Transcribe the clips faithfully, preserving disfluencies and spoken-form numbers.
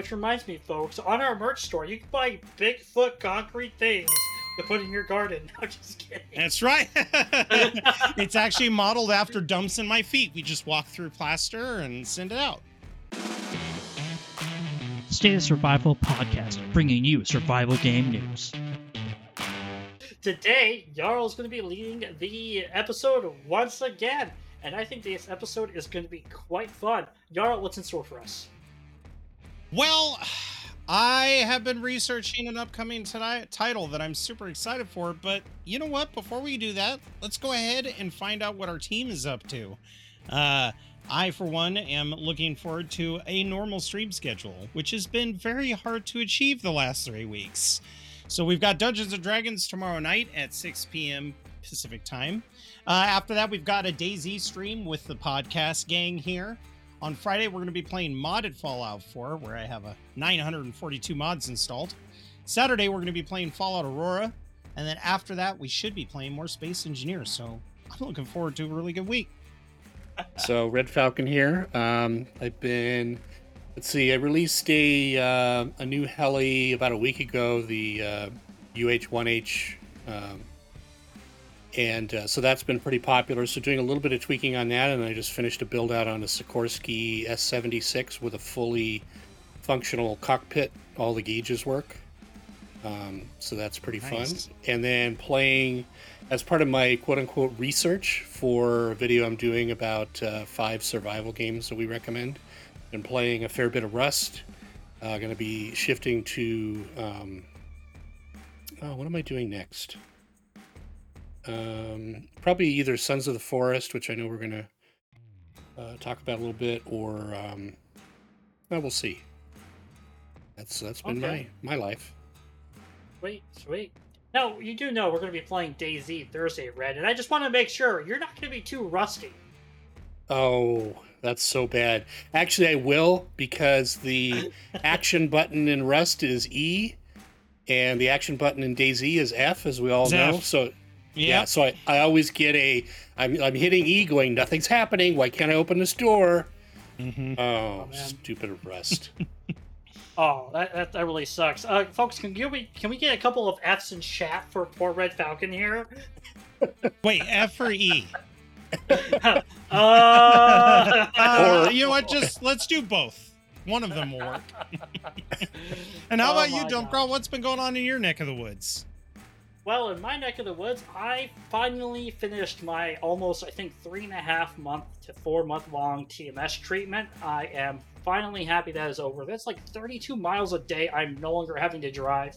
Which reminds me, folks, on our merch store, you can buy Bigfoot concrete things to put in your garden. I'm just kidding. That's right. It's actually modeled after dumps in my feet. We just walk through plaster and send it out. State of Survival Podcast, bringing you survival game news. Today, Jarl is going to be leading the episode once again, and I think this episode is going to be quite fun. Jarl, what's in store for us? Well, I have been researching an upcoming tonight title that I'm super excited for, but you know what? Before we do that, let's go ahead and find out what our team is up to. Uh, I, for one, am looking forward to a normal stream schedule, which has been very hard to achieve the last three weeks. So we've got Dungeons and Dragons tomorrow night at six p.m. Pacific time. Uh, after that, we've got a DayZ stream with the podcast gang here. On Friday, we're going to be playing modded Fallout four, where I have a nine hundred forty-two mods installed. Saturday, we're going to be playing Fallout Aurora. And then after that, we should be playing more Space Engineers. So I'm looking forward to a really good week. So Red Falcon here. Um, I've been, let's see, I released a, uh, a new heli about a week ago, the uh, U H one H. Um, And uh, so that's been pretty popular. So doing a little bit of tweaking on that, and I just finished a build out on a Sikorsky S seventy-six with a fully functional cockpit. All the gauges work. Um, so that's pretty nice. Fun. And then playing as part of my quote unquote research for a video I'm doing about uh, five survival games that we recommend. Been playing a fair bit of Rust. Uh, going to be shifting to, um, oh, what am I doing next? Um, probably either Sons of the Forest, which I know we're going to uh, talk about a little bit, or um, well, we'll see. That's that's been okay. my my life. Sweet, sweet. Now you do know we're going to be playing DayZ Thursday, Red, and I just want to make sure you're not going to be too rusty. Oh, that's so bad. Actually, I will, because the action button in Rust is E, and the action button in DayZ is F, as we all it's know. F. So. Yep. Yeah, so I, I always get a, I'm, I'm hitting E going, nothing's happening, why can't I open this door? Mm-hmm. Oh, oh stupid Rust. oh, that, that that really sucks. Uh, folks, can you, can we get a couple of F's in chat for poor Red Falcon here? Wait, F or E? uh, uh, you know what, just let's do both. One of them will work. And how oh about you, Dumpgrah? What's been going on in your neck of the woods? Well, in my neck of the woods, I finally finished my almost, I think, three and a half month to four month long T M S treatment. I am finally happy that is over. That's like thirty-two miles a day I'm no longer having to drive.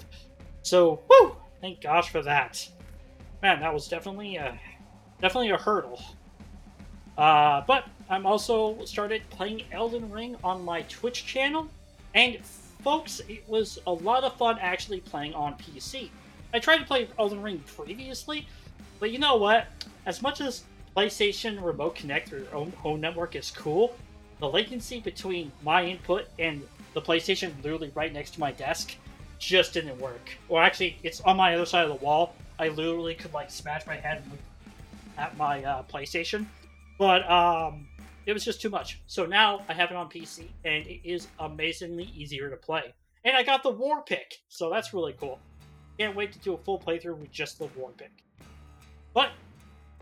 So, woo! Thank gosh for that. Man, that was definitely a, definitely a hurdle. Uh, but I'm also started playing Elden Ring on my Twitch channel. And folks, it was a lot of fun actually playing on P C. I tried to play Elden Ring previously, but you know what? As much as PlayStation Remote Connect or your own home network is cool, the latency between my input and the PlayStation literally right next to my desk just didn't work. Or actually, it's on my other side of the wall. I literally could like smash my head at my uh, PlayStation, but um, it was just too much. So now I have it on P C, and it is amazingly easier to play. And I got the War Pick, so that's really cool. Can't wait to do a full playthrough with just the Warpik. But,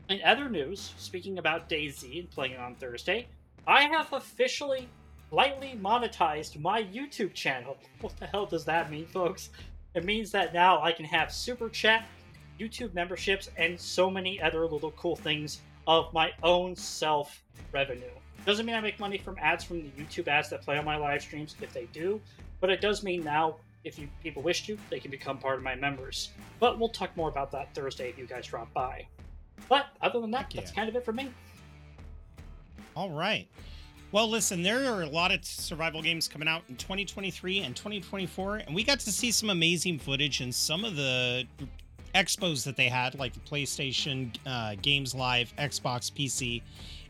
in other news, speaking about DayZ and playing it on Thursday, I have officially lightly monetized my YouTube channel. What the hell does that mean, folks? It means that now I can have Super Chat, YouTube memberships, and so many other little cool things of my own self-revenue. Doesn't mean I make money from ads from the YouTube ads that play on my live streams, if they do, but it does mean now, if you people wish to, they can become part of my members. But we'll talk more about that Thursday if you guys drop by. But other than that, yeah. That's kind of it for me. All right. Well, listen, there are a lot of survival games coming out in twenty twenty-three and twenty twenty-four, and we got to see some amazing footage in some of the expos that they had, like the PlayStation, uh, Games Live, Xbox, P C.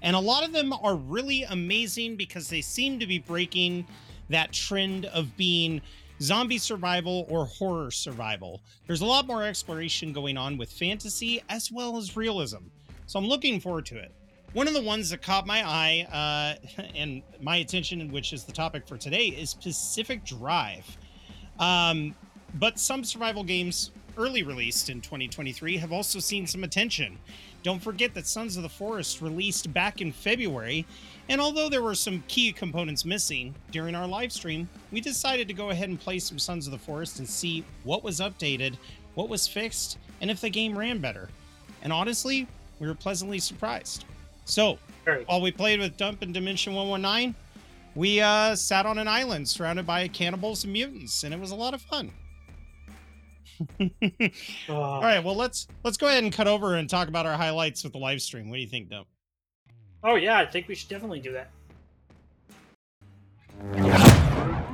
And a lot of them are really amazing because they seem to be breaking that trend of being zombie survival or horror survival. There's a lot more exploration going on with fantasy as well as realism. So I'm looking forward to it. One of the ones that caught my eye uh, and my attention, which is the topic for today, is Pacific Drive. Um, but some survival games early released in twenty twenty-three have also seen some attention. Don't forget that Sons of the Forest released back in February, and although there were some key components missing during our live stream, we decided to go ahead and play some Sons of the Forest and see what was updated, what was fixed, and if the game ran better. And honestly, we were pleasantly surprised. So, while we played with Dump and Dimension one one nine, we uh, sat on an island surrounded by cannibals and mutants, and it was a lot of fun. uh, All right, well, let's let's go ahead and cut over and talk about our highlights with the live stream. What do you think, Dump? Oh, yeah, I think we should definitely do that.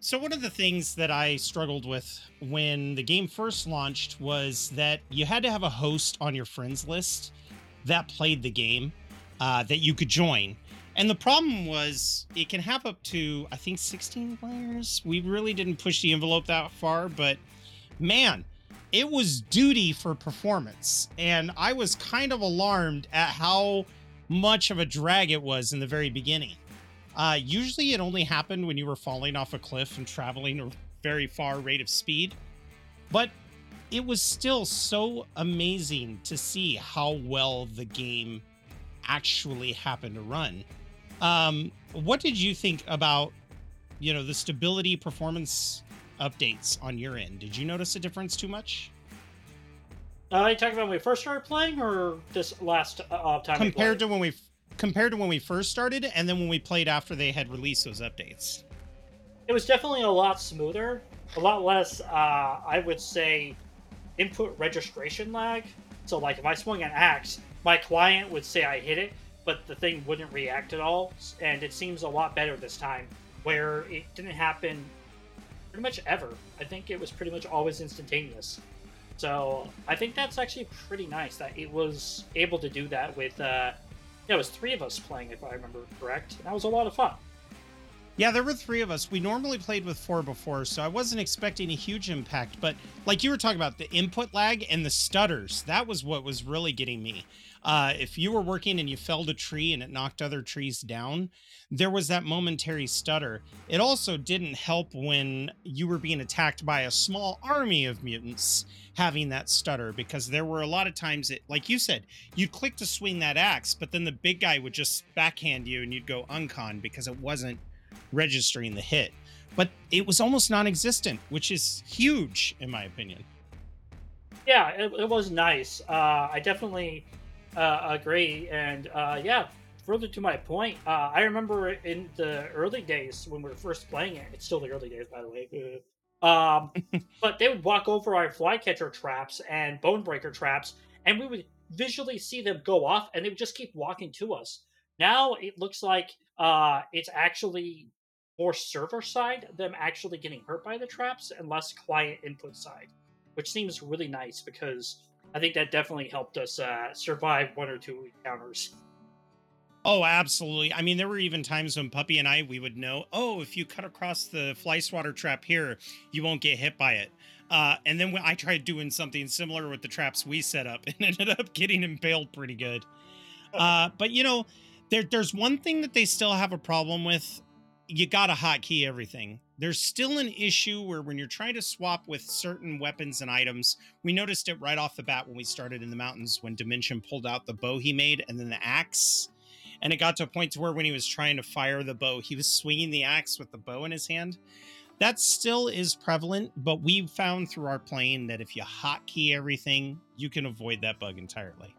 So one of the things that I struggled with when the game first launched was that you had to have a host on your friends list that played the game uh, that you could join. And the problem was it can have up to, I think, sixteen players. We really didn't push the envelope that far, but man, it was duty for performance. And I was kind of alarmed at how much of a drag it was in the very beginning. Uh, usually it only happened when you were falling off a cliff and traveling a very far rate of speed. But it was still so amazing to see how well the game actually happened to run. Um, what did you think about, you know, the stability performance updates on your end? Did you notice a difference too much? Uh, are you talking about when we first started playing, or this last uh, time? Compared to when we compared to when we first started, and then when we played after they had released those updates. It was definitely a lot smoother, a lot less. Uh, I would say. Input registration lag. So like if I swung an axe, my client would say I hit it, but the thing wouldn't react at all. And it seems a lot better this time, where it didn't happen pretty much ever. I think it was pretty much always instantaneous. So I think that's actually pretty nice that it was able to do that with uh yeah, it was three of us playing, if I remember correct, and that was a lot of fun. Yeah, there were three of us. We normally played with four before, so I wasn't expecting a huge impact. But like you were talking about, the input lag and the stutters, that was what was really getting me. Uh, if you were working and you felled a tree and it knocked other trees down, there was that momentary stutter. It also didn't help when you were being attacked by a small army of mutants having that stutter, because there were a lot of times it, like you said, you'd click to swing that axe, but then the big guy would just backhand you and you'd go uncon because it wasn't registering the hit. But it was almost non-existent, which is huge in my opinion. Yeah, it, it was nice. uh I definitely uh agree. And uh yeah, further to my point, uh I remember in the early days when we were first playing it, it's still the early days, by the way, um but they would walk over our flycatcher traps and bone breaker traps, and we would visually see them go off, and they would just keep walking to us. Now it looks like uh it's actually more server side, them actually getting hurt by the traps, and less client input side, which seems really nice, because I think that definitely helped us uh survive one or two encounters. Oh, absolutely. I mean, there were even times when Puppy and I, we would know, oh, if you cut across the fly swatter trap here, you won't get hit by it. Uh, and then when I tried doing something similar with the traps we set up, and ended up getting impaled pretty good. Uh, but, you know, There, there's one thing that they still have a problem with. You gotta hotkey everything. There's still an issue where when you're trying to swap with certain weapons and items, we noticed it right off the bat when we started in the mountains, when Dimension pulled out the bow he made and then the axe. And it got to a point to where when he was trying to fire the bow, he was swinging the axe with the bow in his hand. That still is prevalent, but we found through our playing that if you hotkey everything, you can avoid that bug entirely.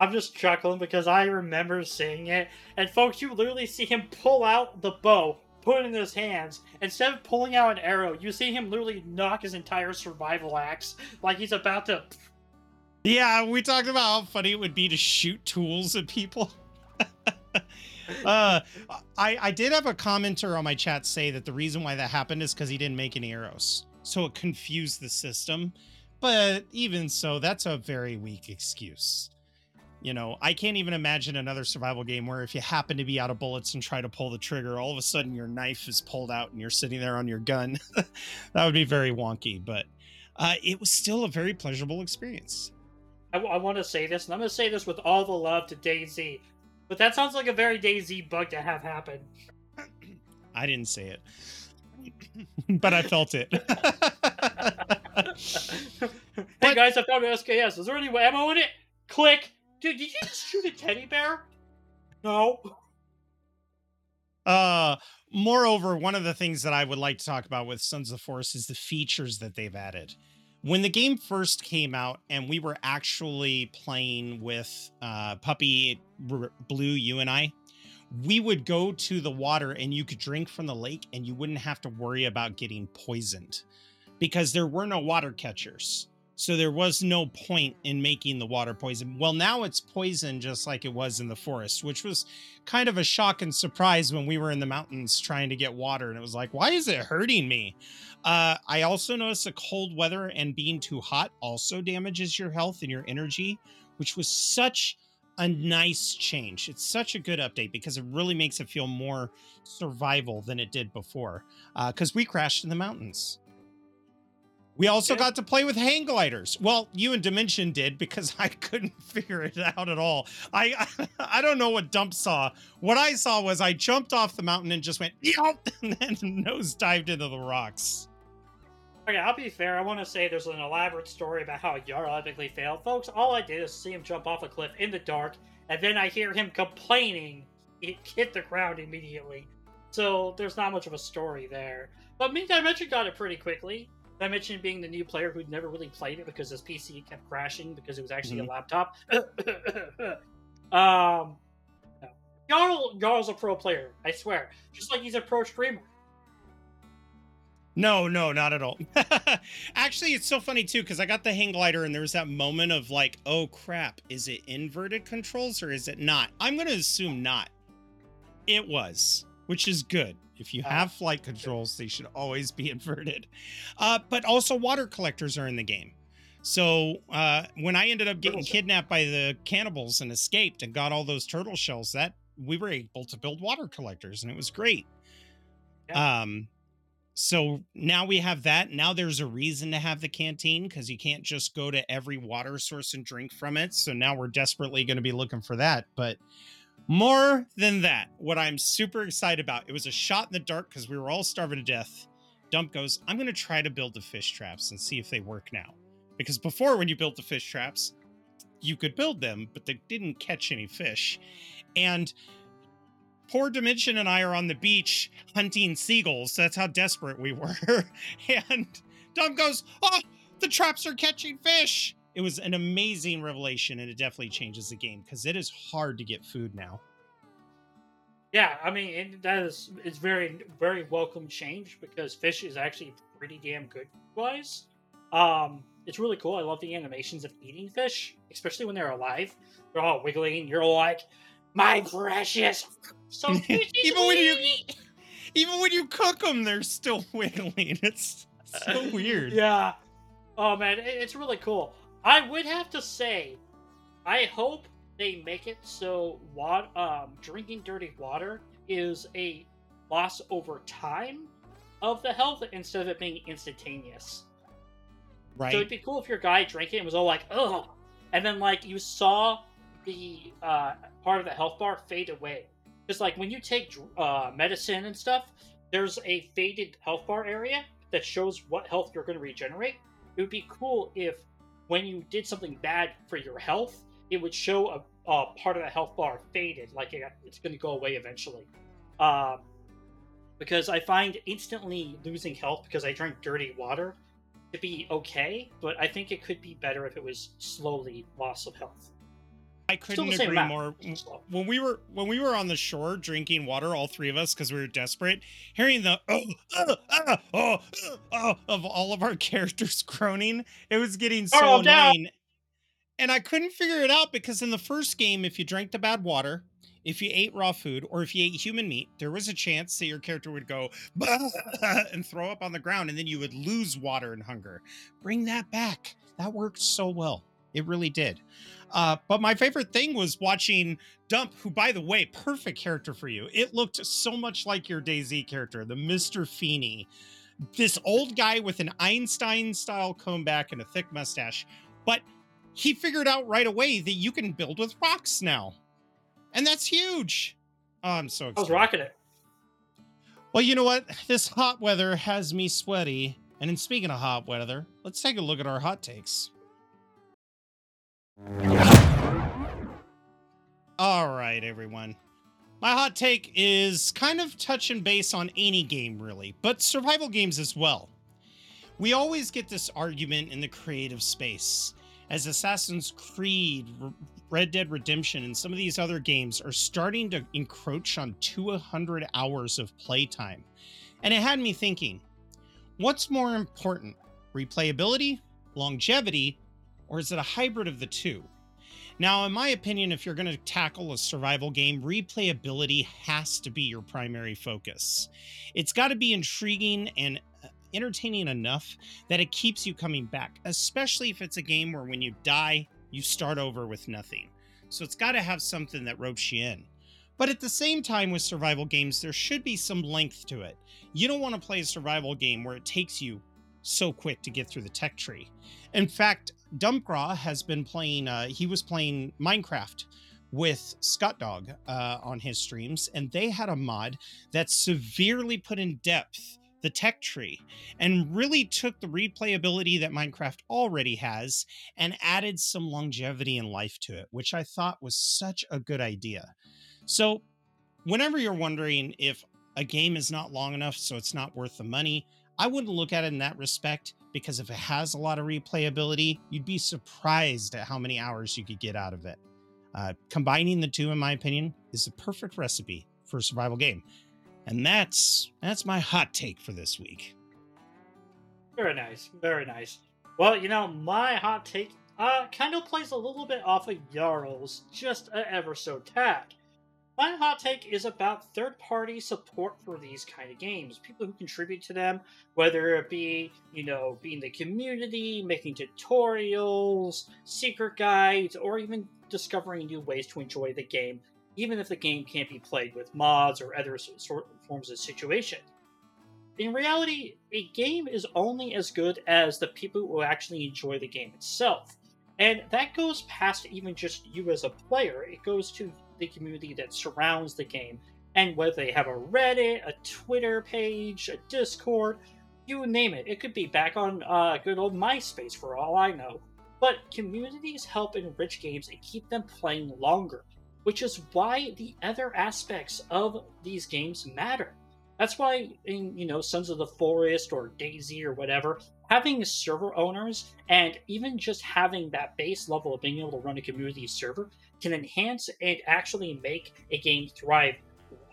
I'm just chuckling because I remember seeing it. And folks, you literally see him pull out the bow, put it in his hands. Instead of pulling out an arrow, you see him literally knock his entire survival axe like he's about to... Yeah, we talked about how funny it would be to shoot tools at people. uh, I, I did have a commenter on my chat say that the reason why that happened is because he didn't make any arrows. So it confused the system. But even so, that's a very weak excuse. You know, I can't even imagine another survival game where if you happen to be out of bullets and try to pull the trigger, all of a sudden your knife is pulled out and you're sitting there on your gun. That would be very wonky, but uh, it was still a very pleasurable experience. I, I want to say this, and I'm going to say this with all the love to DayZ, but that sounds like a very DayZ bug to have happen. I didn't say it, but I felt it. Hey guys, I found an S K S. Is there any ammo in it? Click. Dude, did you just shoot a teddy bear? No. Uh, moreover, one of the things that I would like to talk about with Sons of the Forest is the features that they've added. When the game first came out and we were actually playing with uh, Puppy, R- Blue, you and I, we would go to the water and you could drink from the lake and you wouldn't have to worry about getting poisoned because there were no water catchers. So there was no point in making the water poison. Well, now it's poison just like it was in the forest, which was kind of a shock and surprise when we were in the mountains trying to get water. And it was like, why is it hurting me? Uh, I also noticed the cold weather and being too hot also damages your health and your energy, which was such a nice change. It's such a good update because it really makes it feel more survival than it did before because uh, we crashed in the mountains. We also got to play with hang gliders. Well, you and Dimension did because I couldn't figure it out at all. I I don't know what Dump saw. What I saw was I jumped off the mountain and just went, yelp, and then nosedived into the rocks. Okay, I'll be fair. I want to say there's an elaborate story about how Yarl epically failed. Folks, all I did is see him jump off a cliff in the dark, and then I hear him complaining. It hit the ground immediately. So there's not much of a story there. But me and Dimension got it pretty quickly. I mentioned being the new player who'd never really played it because his P C kept crashing because it was actually mm-hmm. a laptop. um, no. Jarl, Jarl's a pro player, I swear. Just like he's a pro streamer. No, no, not at all. Actually, it's so funny, too, because I got the hang glider and there was that moment of like, oh, crap, is it inverted controls or is it not? I'm going to assume not. It was, which is good. If you have flight controls, they should always be inverted. Uh, but also water collectors are in the game. So uh, when I ended up getting kidnapped by the cannibals and escaped and got all those turtle shells, that we were able to build water collectors and it was great. Yeah. Um, so now we have that. Now there's a reason to have the canteen because you can't just go to every water source and drink from it. So now we're desperately going to be looking for that. But more than that, what I'm super excited about, it was a shot in the dark because we were all starving to death. Dump goes, I'm going to try to build the fish traps and see if they work now. Because before, when you built the fish traps, you could build them, but they didn't catch any fish. And poor Dimension and I are on the beach hunting seagulls. That's how desperate we were. And Dump goes, oh, the traps are catching fish. It was an amazing revelation, and it definitely changes the game because it is hard to get food now. Yeah, I mean, it, that is it's very, very welcome change because fish is actually pretty damn good wise. Um, it's really cool. I love the animations of eating fish, especially when they're alive. They're all wiggling. You're like, my precious. So even when you even when you cook them, they're still wiggling. It's so weird. Yeah. Oh man, it, it's really cool. I would have to say, I hope they make it so water, um, drinking dirty water is a loss over time of the health instead of it being instantaneous. Right. So it'd be cool if your guy drank it and was all like, ugh. And then, like, you saw the uh, part of the health bar fade away. Because, like, when you take uh, medicine and stuff, there's a faded health bar area that shows what health you're going to regenerate. It would be cool if when you did something bad for your health, it would show a, a part of the health bar faded, like it, it's going to go away eventually. Um, because I find instantly losing health because I drink dirty water to be okay, but I think it could be better if it was slowly loss of health. I couldn't agree more. When we were when we were on the shore drinking water, all three of us, because we were desperate, hearing the oh, oh, oh, oh, oh of all of our characters groaning, it was getting so oh, annoying. Down. And I couldn't figure it out because in the first game, if you drank the bad water, if you ate raw food, or if you ate human meat, there was a chance that your character would go and throw up on the ground, and then you would lose water and hunger. Bring that back. That worked so well. It really did. Uh, but my favorite thing was watching Dump, who, by the way, perfect character for you. It looked so much like your DayZ character, the Mister Feeney. This old guy with an Einstein-style comb back and a thick mustache, but he figured out right away that you can build with rocks now. And that's huge. Oh, I'm so excited. I was rocking it. Well, you know what? This hot weather has me sweaty. And in speaking of hot weather, let's take a look at our hot takes. All right, everyone. My hot take is kind of touch and base on any game, really, but survival games as well. We always get this argument in the creative space as Assassin's Creed, Red Dead Redemption, and some of these other games are starting to encroach on two hundred hours of playtime. And it had me thinking, what's more important, replayability, longevity, or is it a hybrid of the two? Now, in my opinion, if you're going to tackle a survival game, replayability has to be your primary focus. It's got to be intriguing and entertaining enough that it keeps you coming back, especially if it's a game where when you die, you start over with nothing. So it's got to have something that ropes you in. But at the same time with survival games, there should be some length to it. You don't want to play a survival game where it takes you so quick to get through the tech tree. In fact, Dumpgrah has been playing, uh, he was playing Minecraft with Scott Dog uh, on his streams, and they had a mod that severely put in depth the tech tree and really took the replayability that Minecraft already has and added some longevity and life to it, which I thought was such a good idea. So whenever you're wondering if a game is not long enough, so it's not worth the money, I wouldn't look at it in that respect, because if it has a lot of replayability, you'd be surprised at how many hours you could get out of it. Uh, combining the two, in my opinion, is the perfect recipe for a survival game. And that's that's my hot take for this week. Very nice. Very nice. Well, you know, my hot take uh, kind of plays a little bit off of Jarl's, just a ever so tad. My hot take is about third-party support for these kind of games. People who contribute to them, whether it be, you know, being the community, making tutorials, secret guides, or even discovering new ways to enjoy the game, even if the game can't be played with mods or other sort of forms of situation. In reality, a game is only as good as the people who actually enjoy the game itself. And that goes past even just you as a player. It goes to the community that surrounds the game, and whether they have a Reddit, a Twitter page, a Discord, you name it. It could be back on uh, good old MySpace for all I know. But communities help enrich games and keep them playing longer, which is why the other aspects of these games matter. That's why in, you know, Sons of the Forest or DayZ or whatever, having server owners and even just having that base level of being able to run a community server can enhance and actually make a game thrive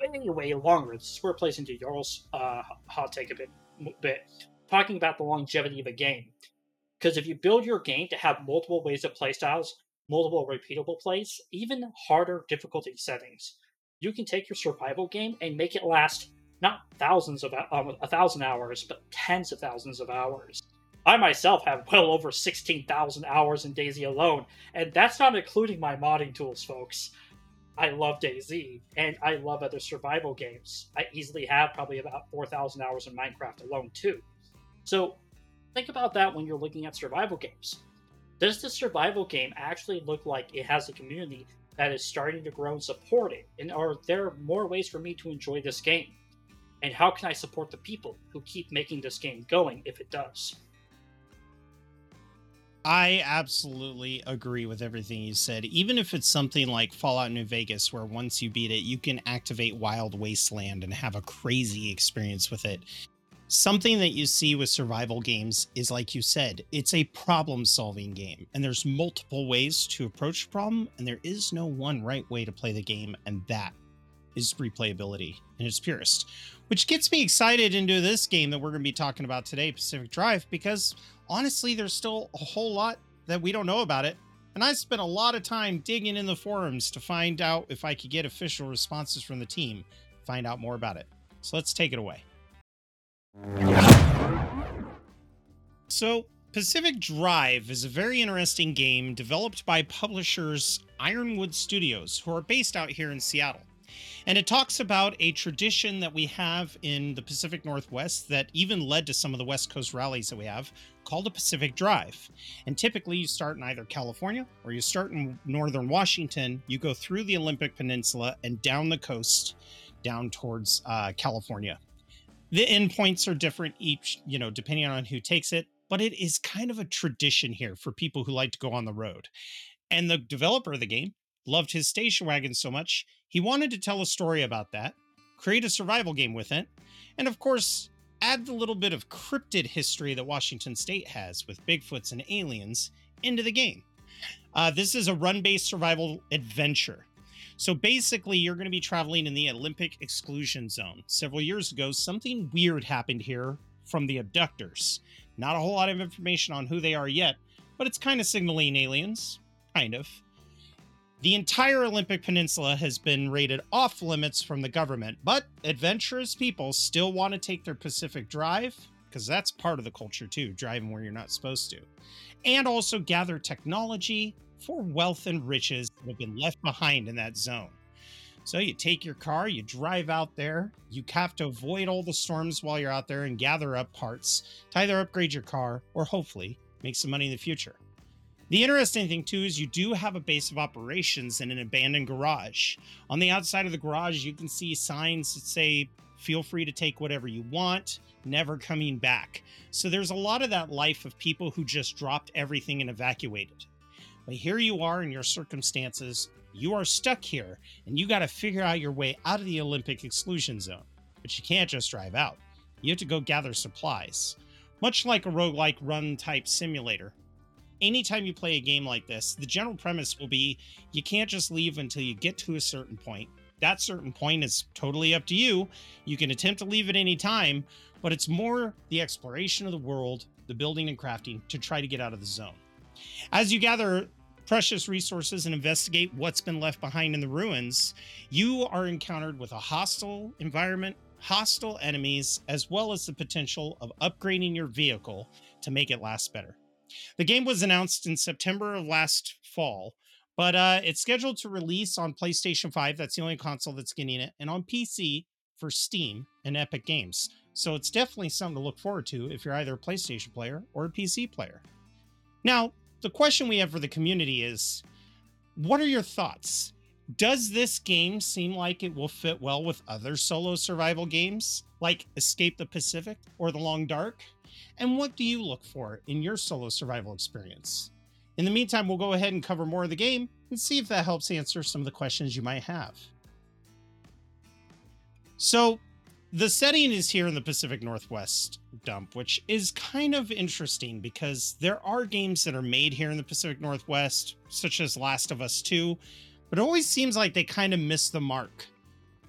way, way longer. This is where it plays into Jarl's uh, hot take a bit, bit, talking about the longevity of a game. Because if you build your game to have multiple ways of play styles, multiple repeatable plays, even harder difficulty settings, you can take your survival game and make it last not thousands of um, a thousand hours, but tens of thousands of hours. I myself have well over sixteen thousand hours in DayZ alone, and that's not including my modding tools, folks. I love DayZ, and I love other survival games. I easily have probably about four thousand hours in Minecraft alone, too. So think about that when you're looking at survival games. Does the survival game actually look like it has a community that is starting to grow and support it? And are there more ways for me to enjoy this game? And how can I support the people who keep making this game going if it does? I absolutely agree with everything you said. Even if it's something like Fallout New Vegas, where once you beat it, you can activate Wild Wasteland and have a crazy experience with it. Something that you see with survival games is, like you said, it's a problem-solving game, and there's multiple ways to approach a problem, and there is no one right way to play the game, and that is replayability in its purest, which gets me excited into this game that we're going to be talking about today, Pacific Drive, because honestly, there's still a whole lot that we don't know about it. And I spent a lot of time digging in the forums to find out if I could get official responses from the team, find out more about it. So let's take it away. So Pacific Drive is a very interesting game developed by publishers Ironwood Studios, who are based out here in Seattle. And it talks about a tradition that we have in the Pacific Northwest that even led to some of the West Coast rallies that we have, called the Pacific Drive. And typically you start in either California or you start in northern Washington, you go through the Olympic Peninsula and down the coast, down towards uh, California. The endpoints are different each, you know, depending on who takes it, but it is kind of a tradition here for people who like to go on the road. And the developer of the game loved his station wagon so much, he wanted to tell a story about that, create a survival game with it, and of course, add the little bit of cryptid history that Washington State has with Bigfoots and aliens into the game. Uh, this is a run-based survival adventure. So basically, you're going to be traveling in the Olympic exclusion zone. Several years ago, something weird happened here from the abductors. Not a whole lot of information on who they are yet, but it's kind of signaling aliens, kind of. The entire Olympic Peninsula has been rated off limits from the government, but adventurous people still want to take their Pacific Drive, because that's part of the culture too, driving where you're not supposed to, and also gather technology for wealth and riches that have been left behind in that zone. So you take your car, you drive out there, you have to avoid all the storms while you're out there and gather up parts to either upgrade your car or hopefully make some money in the future. The interesting thing, too, is you do have a base of operations in an abandoned garage. On the outside of the garage, you can see signs that say, feel free to take whatever you want, never coming back. So there's a lot of that life of people who just dropped everything and evacuated. But here you are in your circumstances, you are stuck here, and you got to figure out your way out of the Olympic exclusion zone. But you can't just drive out. You have to go gather supplies, much like a roguelike run type simulator. Anytime you play a game like this, the general premise will be you can't just leave until you get to a certain point. That certain point is totally up to you. You can attempt to leave at any time, but it's more the exploration of the world, the building and crafting to try to get out of the zone. As you gather precious resources and investigate what's been left behind in the ruins, you are encountered with a hostile environment, hostile enemies, as well as the potential of upgrading your vehicle to make it last better. The game was announced in September of last fall, but uh, it's scheduled to release on PlayStation five. That's the only console that's getting it. And on P C for Steam and Epic Games. So it's definitely something to look forward to if you're either a PlayStation player or a P C player. Now, the question we have for the community is, what are your thoughts? Does this game seem like it will fit well with other solo survival games like Escape the Pacific or The Long Dark? And what do you look for in your solo survival experience? In the meantime, we'll go ahead and cover more of the game and see if that helps answer some of the questions you might have. So the setting is here in the Pacific Northwest, Dump, which is kind of interesting because there are games that are made here in the Pacific Northwest, such as Last of Us two, but it always seems like they kind of miss the mark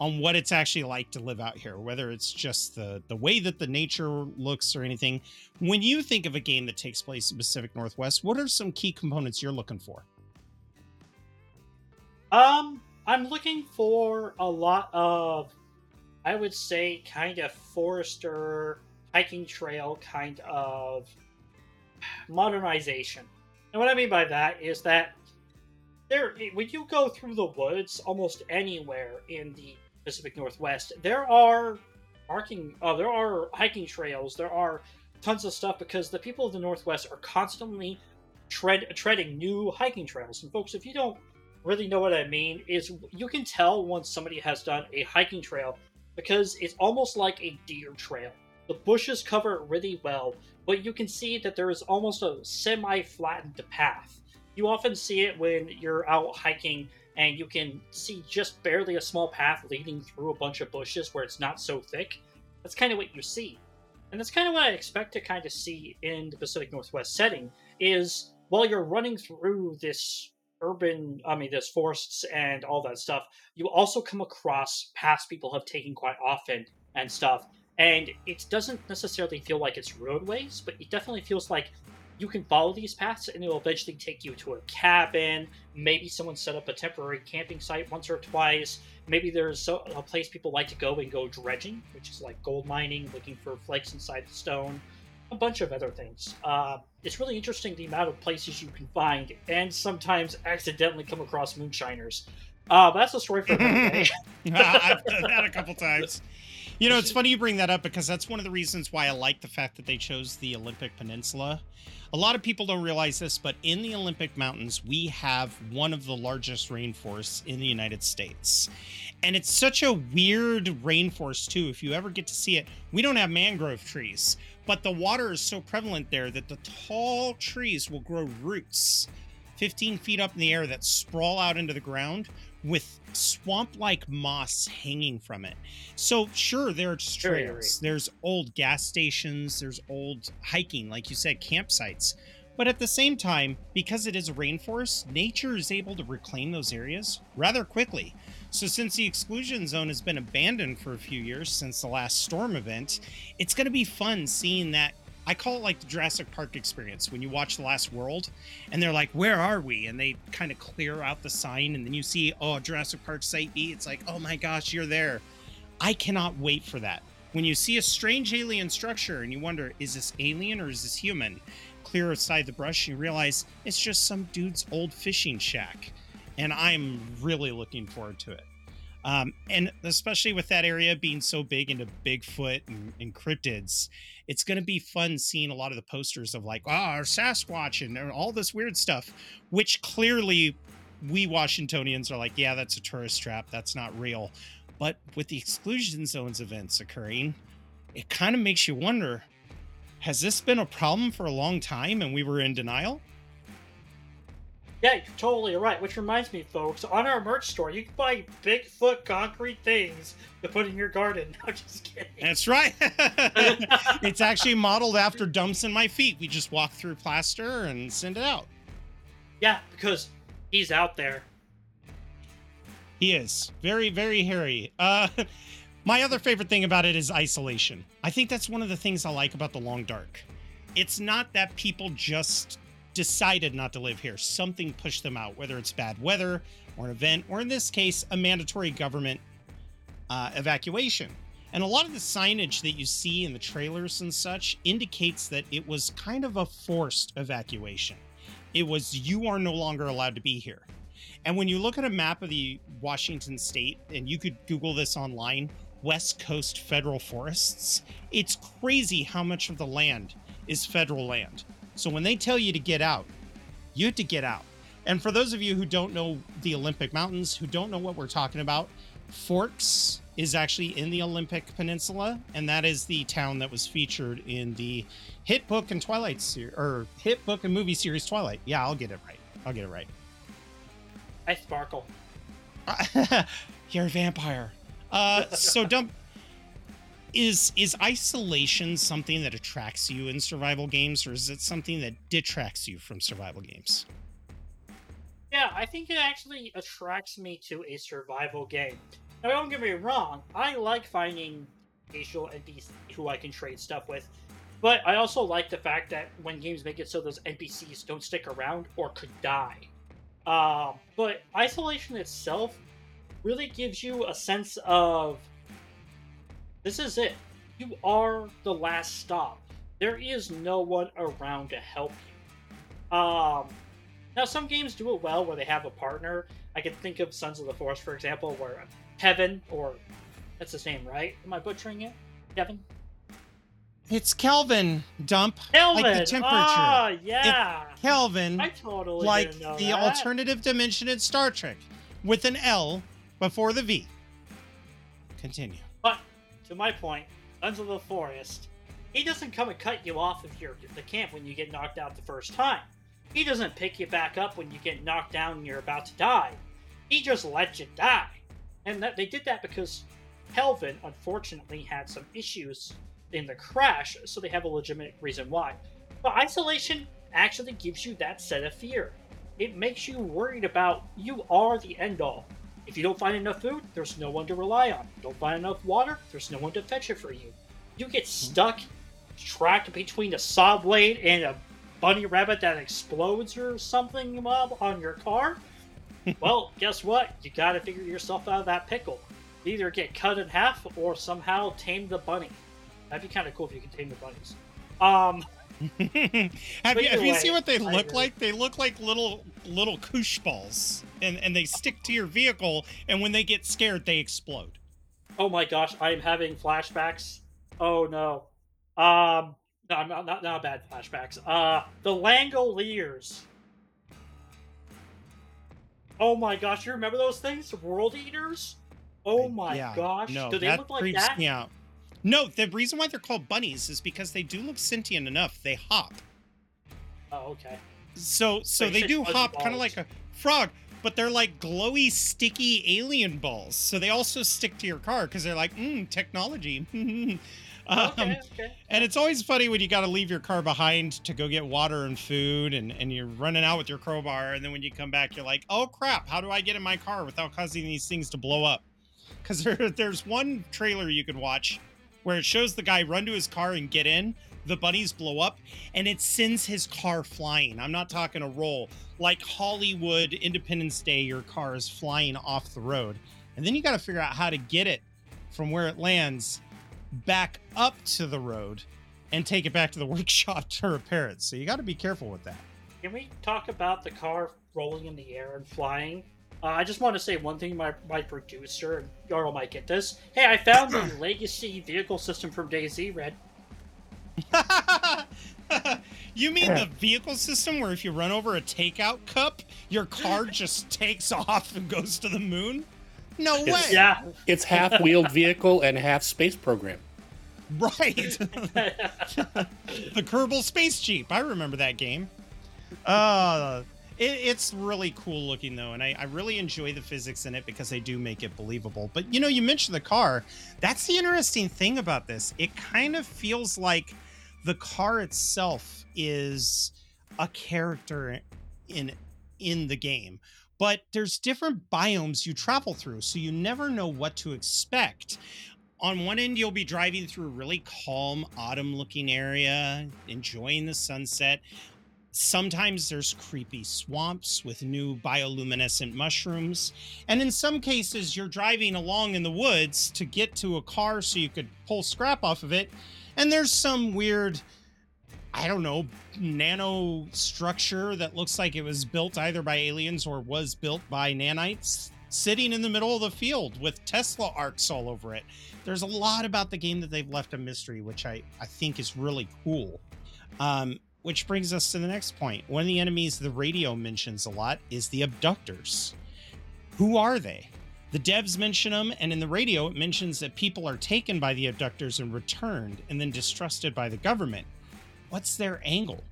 on what it's actually like to live out here, whether it's just the, the way that the nature looks or anything. When you think of a game that takes place in Pacific Northwest, what are some key components you're looking for? Um, I'm looking for a lot of, I would say, kind of forester, hiking trail kind of modernization. And what I mean by that is that there, when you go through the woods, almost anywhere in the Pacific Northwest, there are hiking, uh, there are hiking trails, there are tons of stuff because the people of the Northwest are constantly tread, treading new hiking trails. And folks, if you don't really know what I mean, is you can tell once somebody has done a hiking trail because it's almost like a deer trail. The bushes cover it really well, but you can see that there is almost a semi-flattened path. You often see it when you're out hiking and you can see just barely a small path leading through a bunch of bushes where it's not so thick. That's kind of what you see. And that's kind of what I expect to kind of see in the Pacific Northwest setting is while you're running through this urban, I mean, this forests and all that stuff, you also come across paths people have taken quite often and stuff. And it doesn't necessarily feel like it's roadways, but it definitely feels like you can follow these paths and it will eventually take you to a cabin. Maybe someone set up a temporary camping site once or twice. Maybe there's a place people like to go and go dredging, which is like gold mining, looking for flakes inside the stone, a bunch of other things. Uh, it's really interesting the amount of places you can find and sometimes accidentally come across moonshiners Uh, that's a story for another day. I've done that a couple times. You know, it's funny you bring that up, because that's one of the reasons why I like the fact that they chose the Olympic Peninsula. A lot of people don't realize this, but in the Olympic Mountains, we have one of the largest rainforests in the United States. And it's such a weird rainforest, too. If you ever get to see it, we don't have mangrove trees, but the water is so prevalent there that the tall trees will grow roots fifteen feet up in the air that sprawl out into the ground, with swamp-like moss hanging from it. So sure, there are trails, there's old gas stations, there's old hiking, like you said, campsites. But at the same time, because it is a rainforest, nature is able to reclaim those areas rather quickly. So since the exclusion zone has been abandoned for a few years since the last storm event, it's going to be fun seeing that. I call it like the Jurassic Park experience, when you watch The Last World and they're like, where are we? And they kind of clear out the sign, and then you see, oh, Jurassic Park Site B. It's like, oh my gosh, you're there. I cannot wait for that. When you see a strange alien structure and you wonder, is this alien or is this human? Clear aside the brush, you realize it's just some dude's old fishing shack. And I'm really looking forward to it. Um, and especially with that area being so big into Bigfoot and, and cryptids, it's going to be fun seeing a lot of the posters of like, ah, oh, Sasquatch and all this weird stuff, which clearly we Washingtonians are like, yeah, that's a tourist trap. That's not real. But with the exclusion zones events occurring, it kind of makes you wonder, has this been a problem for a long time and we were in denial? Yeah, you're totally right. Which reminds me, folks, on our merch store, you can buy Bigfoot concrete things to put in your garden. I'm just kidding. That's right. It's actually modeled after dumps in my feet. We just walk through plaster and send it out. Yeah, because he's out there. He is. Very, very hairy. Uh, my other favorite thing about it is isolation. I think that's one of the things I like about The Long Dark. It's not that people just decided not to live here. Something pushed them out, whether it's bad weather or an event, or in this case, a mandatory government uh, evacuation. And a lot of the signage that you see in the trailers and such indicates that it was kind of a forced evacuation. It was, you are no longer allowed to be here. And when you look at a map of the Washington state, and you could Google this online, West Coast federal forests, it's crazy how much of the land is federal land. So when they tell you to get out, you have to get out. And for those of you who don't know the Olympic Mountains, who don't know what we're talking about, Forks is actually in the Olympic Peninsula, and that is the town that was featured in the hit book and Twilight series, or hit book and movie series Twilight. Yeah, I'll get it right. I'll get it right. I sparkle. You're a vampire. Uh, so dump. Is is isolation something that attracts you in survival games, or is it something that detracts you from survival games? Yeah, I think it actually attracts me to a survival game. Now, don't get me wrong, I like finding spatial N P Cs who I can trade stuff with, but I also like the fact that when games make it so those N P Cs don't stick around or could die. Uh, but isolation itself really gives you a sense of, this is it. You are the last stop. There is no one around to help you. Um, now, some games do it well where they have a partner. I can think of Sons of the Forest, for example, where Kevin, or that's his name, right? Am I butchering it? Kevin? It's Kelvin, Dump. Kelvin! Like the temperature. Oh, yeah. It's Kelvin, I totally like didn't know the that. Alternative dimension in Star Trek, with an L before the V. Continue. But to my point, Sons of the Forest, he doesn't come and cut you off of your the camp when you get knocked out the first time. He doesn't pick you back up when you get knocked down and you're about to die. He just lets you die. And that, they did that because Kelvin, unfortunately, had some issues in the crash, so they have a legitimate reason why. But isolation actually gives you that set of fear. It makes you worried about, you are the end-all. If you don't find enough food, there's no one to rely on. You don't find enough water, there's no one to fetch it for you. You get stuck, trapped between a saw blade and a bunny rabbit that explodes or something on your car. Well, guess what? You gotta figure yourself out of that pickle. You either get cut in half or somehow tame the bunny. That'd be kind of cool if you could tame the bunnies. Um, have you, have way, you seen what they I look agree. like? They look like little little koosh balls. and, and they stick to your vehicle, and when they get scared, they explode. Oh my gosh, I am having flashbacks. Oh no. Um, no, not, not, not bad flashbacks. Uh, the Langoliers. Oh my gosh, you remember those things? World Eaters? Oh my yeah, gosh. No, do they look like that? Yeah. No, the reason why they're called bunnies is because they do look sentient enough. They hop. Oh, okay. So so they, they do hop kind of like a frog, but they're like glowy, sticky alien balls. So they also stick to your car because they're like, mm, technology. um, okay, okay. And it's always funny when you got to leave your car behind to go get water and food, and, and you're running out with your crowbar. And then when you come back, you're like, oh, crap, how do I get in my car without causing these things to blow up? Because there, there's one trailer you could watch where it shows the guy run to his car and get in. The bunnies blow up, and it sends his car flying. I'm not talking a roll. Like Hollywood Independence Day, your car is flying off the road. And then you got to figure out how to get it from where it lands back up to the road and take it back to the workshop to repair it. So you got to be careful with that. Can we talk about the car rolling in the air and flying? Uh, I just want to say one thing. My my producer, Jarl, might get this. Hey, I found the legacy vehicle system from DayZ, Red. You mean the vehicle system where if you run over a takeout cup, your car just takes off and goes to the moon? No it's, way. Yeah. It's half wheeled vehicle and half space program. Right. The Kerbal Space Jeep. I remember that game. Uh, it, it's really cool looking, though, and I, I really enjoy the physics in it because they do make it believable. But, you know, you mentioned the car. That's the interesting thing about this. It kind of feels like the car itself is a character in in the game, but there's different biomes you travel through, so you never know what to expect. On one end, you'll be driving through a really calm autumn-looking area, enjoying the sunset. Sometimes there's creepy swamps with new bioluminescent mushrooms. And in some cases, you're driving along in the woods to get to a car so you could pull scrap off of it. And there's some weird, I don't know, nano structure that looks like it was built either by aliens or was built by nanites sitting in the middle of the field with Tesla arcs all over it. There's a lot about the game that they've left a mystery, which I, I think is really cool. Um, Which brings us to the next point. One of the enemies the radio mentions a lot is the abductors. Who are they? The devs mention them, and in the radio it mentions that people are taken by the abductors and returned and then distrusted by the government. What's their angle?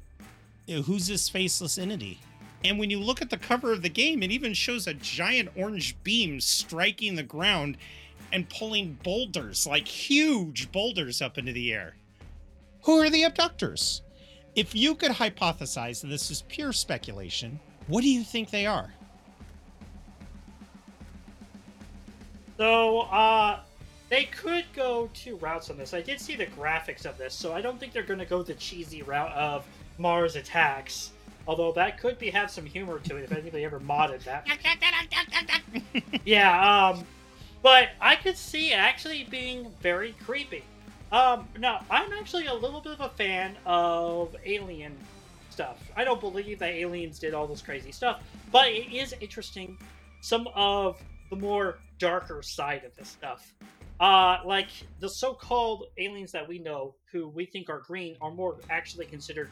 Who's this faceless entity? And when you look at the cover of the game, it even shows a giant orange beam striking the ground and pulling boulders, like huge boulders, up into the air. Who are the abductors? If you could hypothesize, and this is pure speculation, what do you think they are? So, uh, they could go two routes on this. I did see the graphics of this, so I don't think they're going to go the cheesy route of Mars Attacks. Although that could be have some humor to it if anybody ever modded that. Yeah, um, but I could see it actually being very creepy. Um, now, I'm actually a little bit of a fan of alien stuff. I don't believe that aliens did all this crazy stuff, but it is interesting, some of the more darker side of this stuff. Uh, like, the so-called aliens that we know, who we think are green, are more actually considered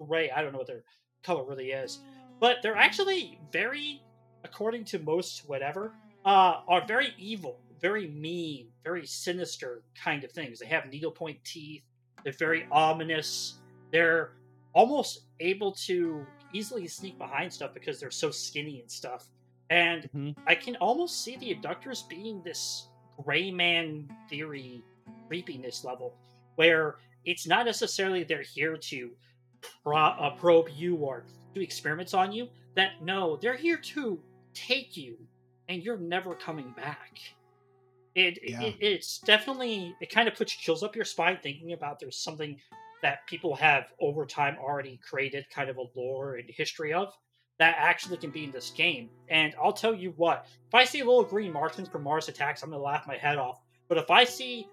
gray. I don't know what their color really is. But they're actually very, according to most whatever, uh, are very evil. Very mean, very sinister kind of things. They have needlepoint teeth. They're very ominous. They're almost able to easily sneak behind stuff because they're so skinny and stuff. And mm-hmm. I can almost see the abductors being this gray man theory creepiness level, where it's not necessarily they're here to pro- uh, probe you or do experiments on you. That no, they're here to take you, and you're never coming back. It, yeah. it it's definitely, it kind of puts chills up your spine thinking about there's something that people have over time already created kind of a lore and history of that actually can be in this game. And I'll tell you what, if I see a little green Martians from Mars Attacks, I'm going to laugh my head off. But if I see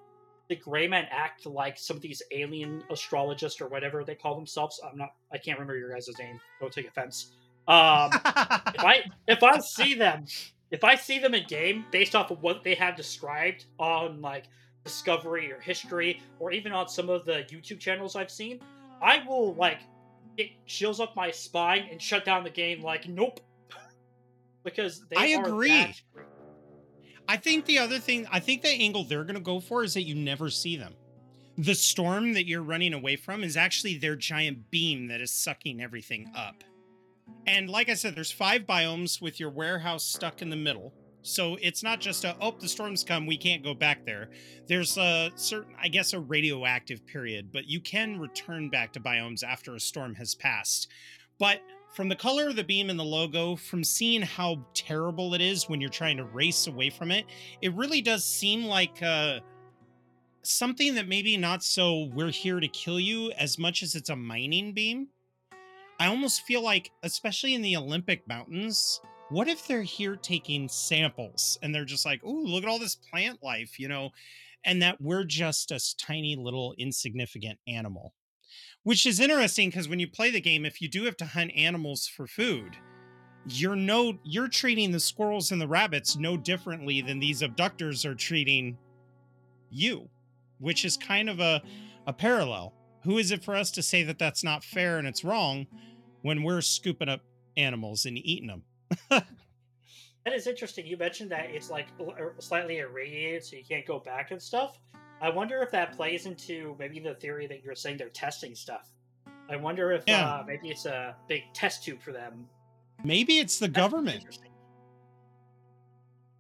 the gray men act like some of these alien astrologists or whatever they call themselves, I'm not, I can't remember your guys' name. Don't take offense. Um, if I if I see them, if I see them in game based off of what they have described on like Discovery or History or even on some of the YouTube channels I've seen, I will like get chills up my spine and shut down the game. Like, nope, because they I are agree. That I think the other thing, I think the angle they're going to go for is that you never see them. The storm that you're running away from is actually their giant beam that is sucking everything up. And like I said, there's five biomes with your warehouse stuck in the middle. So it's not just a, oh, the storm's come, we can't go back there. There's a certain, I guess, a radioactive period, but you can return back to biomes after a storm has passed. But from the color of the beam and the logo, from seeing how terrible it is when you're trying to race away from it, it really does seem like uh, something that maybe not so we're here to kill you as much as it's a mining beam. I almost feel like, especially in the Olympic Mountains, what if they're here taking samples and they're just like, ooh, look at all this plant life, you know, and that we're just a tiny little insignificant animal, which is interesting because when you play the game, if you do have to hunt animals for food, you're no, you're treating the squirrels and the rabbits no differently than these abductors are treating you, which is kind of a, a parallel. Who is it for us to say that that's not fair and it's wrong when we're scooping up animals and eating them? That is interesting. You mentioned that it's like slightly irradiated, so you can't go back and stuff. I wonder if that plays into maybe the theory that you're saying they're testing stuff. I wonder if yeah. uh, maybe it's a big test tube for them. Maybe it's the that's government.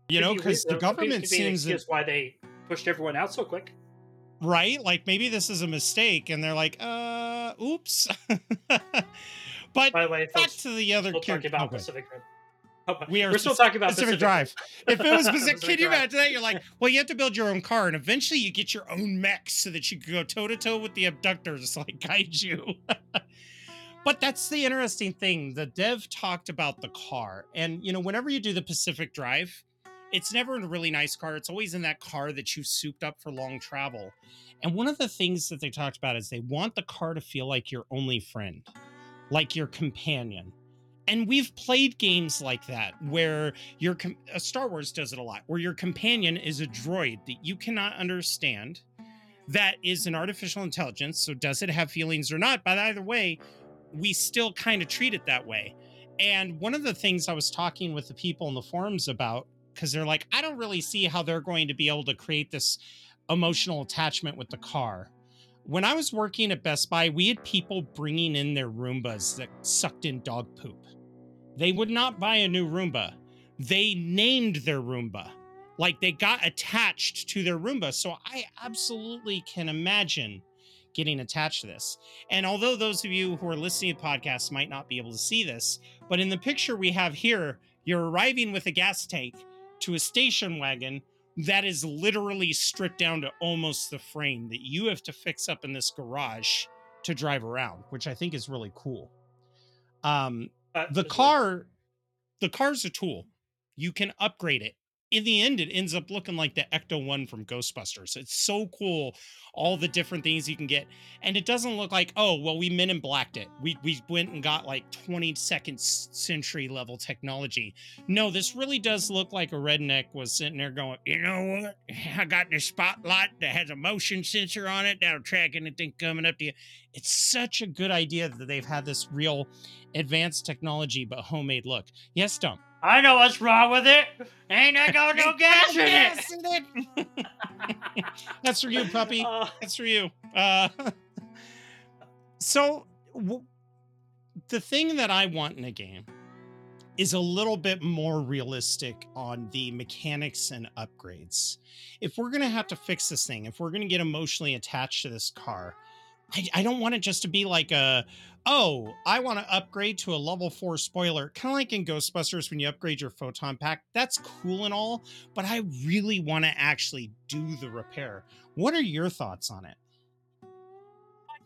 You know, because the government seems that's why they pushed everyone out so quick. Right? Like, maybe this is a mistake, and they're like, uh, oops. But by the way, back to the other we'll character. About okay. Pacific oh, we are we're still talking about Pacific, Pacific Drive. If it was Pacific, can you imagine that? You're like, well, you have to build your own car, and eventually you get your own mech so that you can go toe-to-toe with the abductors, like, guide you. But that's the interesting thing. The dev talked about the car, and, you know, whenever you do the Pacific Drive, it's never in a really nice car. It's always in that car that you've souped up for long travel. And one of the things that they talked about is they want the car to feel like your only friend, like your companion. And we've played games like that where your com- Star Wars does it a lot, where your companion is a droid that you cannot understand, that is an artificial intelligence. So does it have feelings or not? But either way, we still kind of treat it that way. And one of the things I was talking with the people in the forums about, because they're like, I don't really see how they're going to be able to create this emotional attachment with the car. When I was working at Best Buy, we had people bringing in their Roombas that sucked in dog poop. They would not buy a new Roomba. They named their Roomba. Like, they got attached to their Roomba. So I absolutely can imagine getting attached to this. And although those of you who are listening to podcasts might not be able to see this, but in the picture we have here, you're arriving with a gas tank to a station wagon that is literally stripped down to almost the frame that you have to fix up in this garage to drive around, which I think is really cool. Um, the car, the car's a tool. You can upgrade it. In the end, it ends up looking like the Ecto one from Ghostbusters. It's so cool, all the different things you can get. And it doesn't look like, oh, well, we men in blacked it. We we went and got like twenty-second century level technology. No, this really does look like a redneck was sitting there going, you know what? I got this spotlight that has a motion sensor on it that'll track anything coming up to you. It's such a good idea that they've had this real advanced technology but homemade look. Yes, Dump. I know what's wrong with it. Ain't I got no gas in it. Yes, in it. That's for you, puppy. Uh, That's for you. Uh, so w- the thing that I want in a game is a little bit more realistic on the mechanics and upgrades. If we're going to have to fix this thing, if we're going to get emotionally attached to this car, I, I don't want it just to be like a, oh, I want to upgrade to a level four spoiler. Kind of like in Ghostbusters when you upgrade your photon pack. That's cool and all, but I really want to actually do the repair. What are your thoughts on it?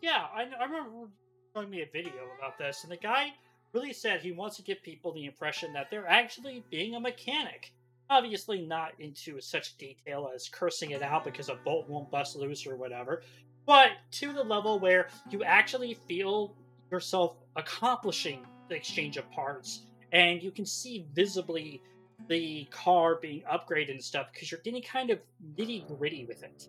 Yeah, I, I remember showing me a video about this, and the guy really said he wants to give people the impression that they're actually being a mechanic. Obviously not into such detail as cursing it out because a bolt won't bust loose or whatever, but to the level where you actually feel yourself accomplishing the exchange of parts, and you can see visibly the car being upgraded and stuff because you're getting kind of nitty gritty with it.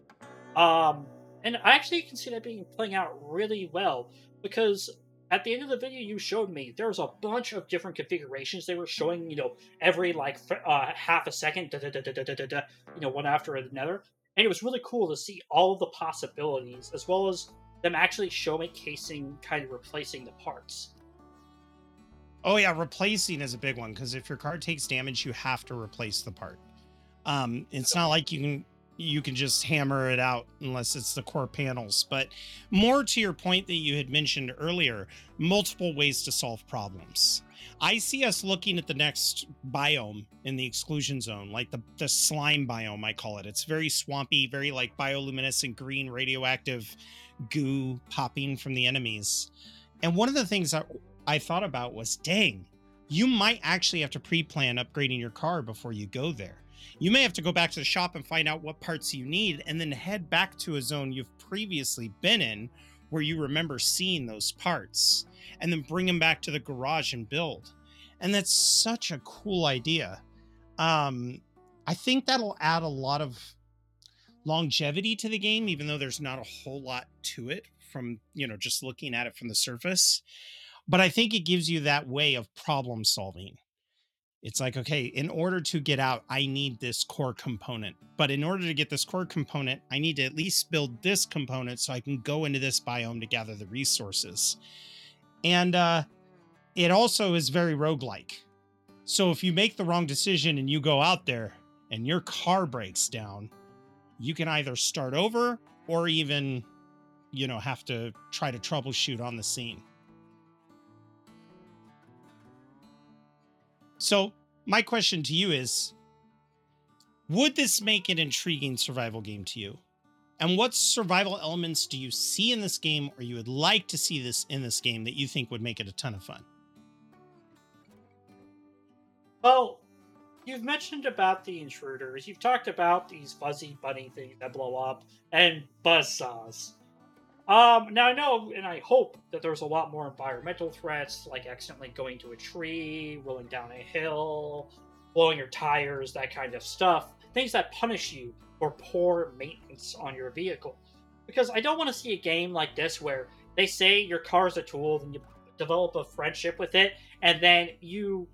Um, and I actually can see that being playing out really well because at the end of the video you showed me, there was a bunch of different configurations they were showing, you know, every like uh, half a second, da, da, da, da, da, da, da, you know, one after another. And it was really cool to see all of the possibilities as well as them actually showcasing kind of replacing the parts. Oh yeah, replacing is a big one because if your car takes damage, you have to replace the part. Um, it's not like you can you can just hammer it out unless it's the core panels. But more to your point that you had mentioned earlier, multiple ways to solve problems. I see us looking at the next biome in the exclusion zone, like the, the slime biome, I call it. It's very swampy, very like bioluminescent green radioactive goo popping from the enemies. And one of the things that I thought about was, dang, you might actually have to pre-plan upgrading your car before you go there. You may have to go back to the shop and find out what parts you need and then head back to a zone you've previously been in where you remember seeing those parts and then bring them back to the garage and build. And that's such a cool idea. Um, I think that'll add a lot of longevity to the game, even though there's not a whole lot to it from, you know, just looking at it from the surface. But I think it gives you that way of problem solving. It's like, okay, in order to get out, I need this core component. But in order to get this core component, I need to at least build this component so I can go into this biome to gather the resources. And uh, it also is very roguelike. So if you make the wrong decision and you go out there and your car breaks down, you can either start over or even, you know, have to try to troubleshoot on the scene. So my question to you is, would this make an intriguing survival game to you? And what survival elements do you see in this game or you would like to see this in this game that you think would make it a ton of fun? Well, you've mentioned about the intruders. You've talked about these fuzzy bunny things that blow up and buzzsaws. Um, now I know, and I hope that there's a lot more environmental threats, like accidentally going to a tree, rolling down a hill, blowing your tires, that kind of stuff. Things that punish you for poor maintenance on your vehicle. Because I don't want to see a game like this where they say your car's a tool, and you develop a friendship with it, and then you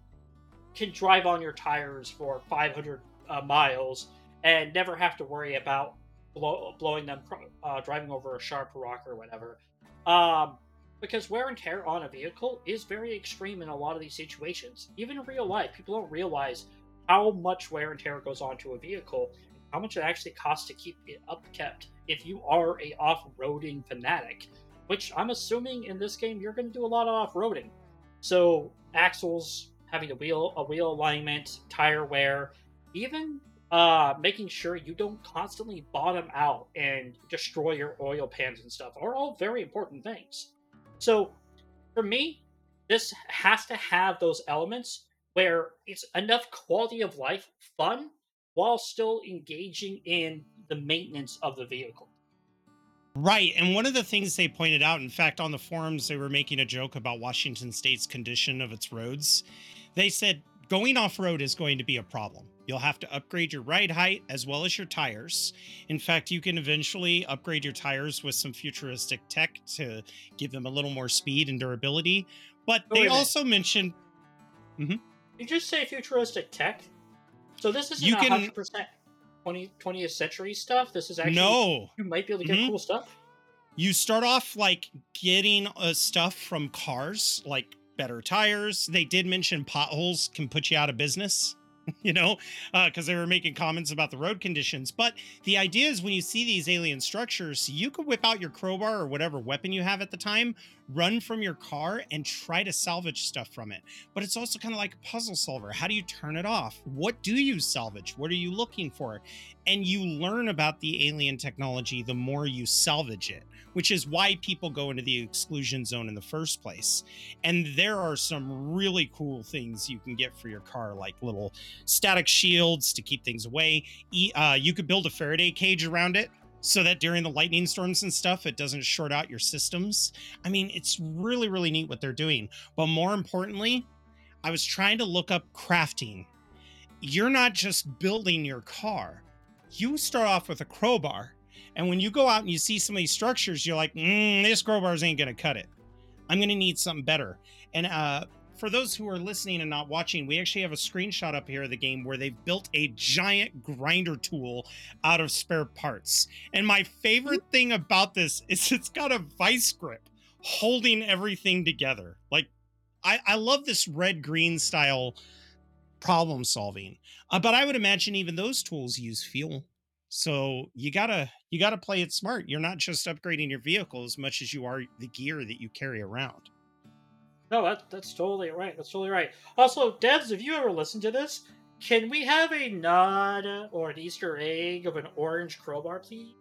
can drive on your tires for five hundred uh, miles and never have to worry about Blow, blowing them, uh, driving over a sharp rock or whatever. Um, because wear and tear on a vehicle is very extreme in a lot of these situations. Even in real life, people don't realize how much wear and tear goes onto a vehicle, and how much it actually costs to keep it upkept if you are a off-roading fanatic, which I'm assuming in this game you're going to do a lot of off-roading. So axles, having a wheel, a wheel alignment, tire wear, even Uh, making sure you don't constantly bottom out and destroy your oil pans and stuff are all very important things. So, for me, this has to have those elements where it's enough quality of life, fun, while still engaging in the maintenance of the vehicle. Right, and one of the things they pointed out, in fact, on the forums, they were making a joke about Washington State's condition of its roads. They said, going off-road is going to be a problem. You'll have to upgrade your ride height as well as your tires. In fact, you can eventually upgrade your tires with some futuristic tech to give them a little more speed and durability. But they also mentioned... Mm-hmm. You just say futuristic tech? So this isn't one hundred percent twentieth century stuff? This is actually... No. You might be able to get mm-hmm. cool stuff? You start off, like, getting uh, stuff from cars, like better tires. They did mention potholes can put you out of business, you know, because uh, they were making comments about the road conditions. But the idea is when you see these alien structures, you could whip out your crowbar or whatever weapon you have at the time, run from your car and try to salvage stuff from it. But it's also kind of like a puzzle solver. How do you turn it off? What do you salvage? What are you looking for? And you learn about the alien technology the more you salvage it, which is why people go into the exclusion zone in the first place. And there are some really cool things you can get for your car, like little static shields to keep things away. Uh, you could build a Faraday cage around it so that during the lightning storms and stuff, it doesn't short out your systems. I mean, it's really, really neat what they're doing. But more importantly, I was trying to look up crafting. You're not just building your car. You start off with a crowbar. And when you go out and you see some of these structures, you're like, mm, this crowbars ain't going to cut it. I'm going to need something better. And uh, for those who are listening and not watching, we actually have a screenshot up here of the game where they've built a giant grinder tool out of spare parts. And my favorite thing about this is it's got a vice grip holding everything together. Like, I, I love this red-green style problem solving. Uh, but I would imagine even those tools use fuel. So you gotta you gotta play it smart. You're not just upgrading your vehicle as much as you are the gear that you carry around. No, that, that's totally right. That's totally right. Also, devs, if you ever listen to this, can we have a nod or an Easter egg of an orange crowbar, please?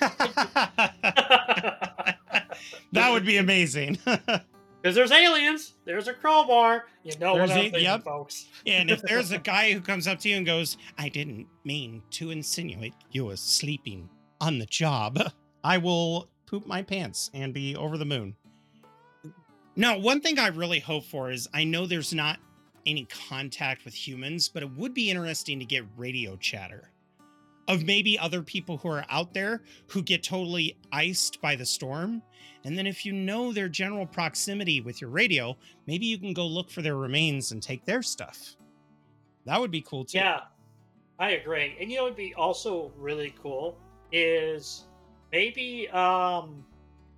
That would be amazing. Because there's aliens, there's a crowbar, you know there's what I'm a, thinking, yep. folks. And if there's a guy who comes up to you and goes, I didn't mean to insinuate you were sleeping on the job, I will poop my pants and be over the moon. Now, one thing I really hope for is, I know there's not any contact with humans, but it would be interesting to get radio chatter of maybe other people who are out there who get totally iced by the storm. And then if you know their general proximity with your radio, maybe you can go look for their remains and take their stuff. That would be cool too. Yeah, I agree. And you know what would be also really cool is maybe um,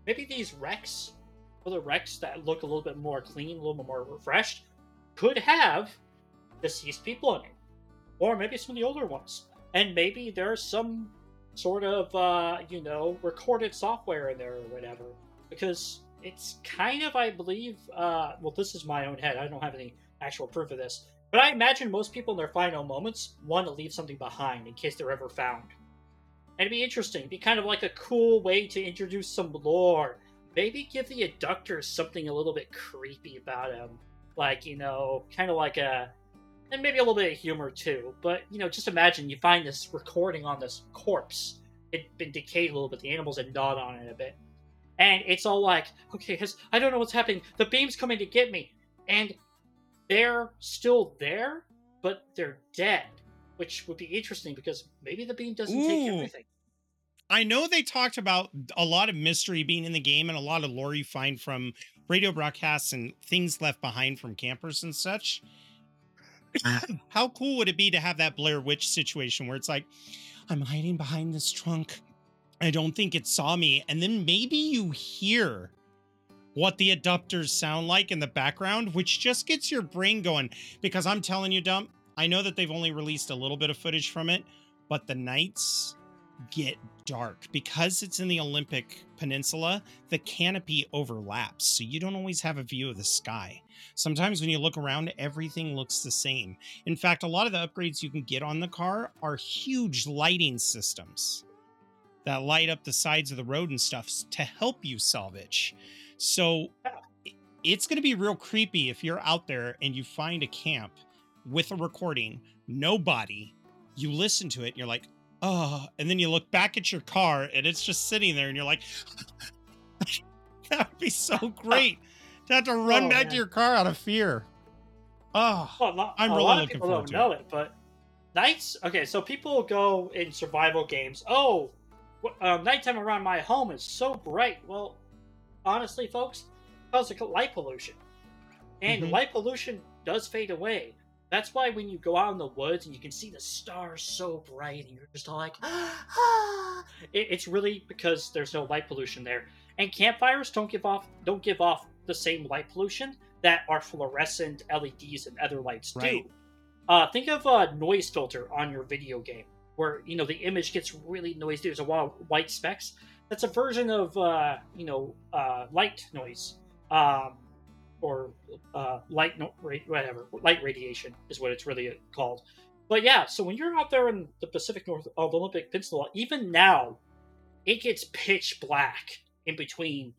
maybe these wrecks, other wrecks that look a little bit more clean, a little bit more refreshed, could have deceased people in it. Or maybe some of the older ones. And maybe there's some sort of, uh, you know, recorded software in there or whatever. Because it's kind of, I believe, uh, well, this is my own head. I don't have any actual proof of this. But I imagine most people in their final moments want to leave something behind in case they're ever found. And it'd be interesting. It'd be kind of like a cool way to introduce some lore. Maybe give the abductors something a little bit creepy about them. Like, you know, kind of like a... And maybe a little bit of humor, too. But, you know, just imagine you find this recording on this corpse. It'd been decayed a little bit. The animals had gnawed on it a bit. And it's all like, okay, I don't know what's happening. The beam's coming to get me. And they're still there, but they're dead. Which would be interesting, because maybe the beam doesn't Ooh. Take everything. I know they talked about a lot of mystery being in the game and a lot of lore you find from radio broadcasts and things left behind from campers and such. How cool would it be to have that Blair Witch situation where it's like, I'm hiding behind this trunk. I don't think it saw me. And then maybe you hear what the abductors sound like in the background, which just gets your brain going. Because I'm telling you, Dump, I know that they've only released a little bit of footage from it, but the nights get dark. Because it's in the Olympic Peninsula, the canopy overlaps, so you don't always have a view of the sky. Sometimes when you look around, everything looks the same. In fact, a lot of the upgrades you can get on the car are huge lighting systems that light up the sides of the road and stuff to help you salvage. So it's going to be real creepy if you're out there and you find a camp with a recording, no body, you listen to it and you're like, oh, and then you look back at your car and it's just sitting there and you're like, that would be so great to have to run oh, back man. to your car out of fear. Oh, well, not, I'm really looking forward to it. A lot of people don't know it, but nights. Okay, so people go in survival games. Oh, um, nighttime around my home is so bright. Well, honestly, folks, it's like light pollution. And mm-hmm. light pollution does fade away. That's why when you go out in the woods and you can see the stars so bright and you're just all like, ah, it, it's really because there's no light pollution there. And campfires don't give off don't give off the same light pollution that our fluorescent L E Ds and other lights right. do. Uh, think of a noise filter on your video game where, you know, the image gets really noisy. There's a lot of white specks. That's a version of, uh, you know, uh, light noise. Um, or uh, light, no, whatever, light radiation is what it's really called. But yeah, so when you're out there in the Pacific North, uh, the Olympic Peninsula, even now, it gets pitch black in between,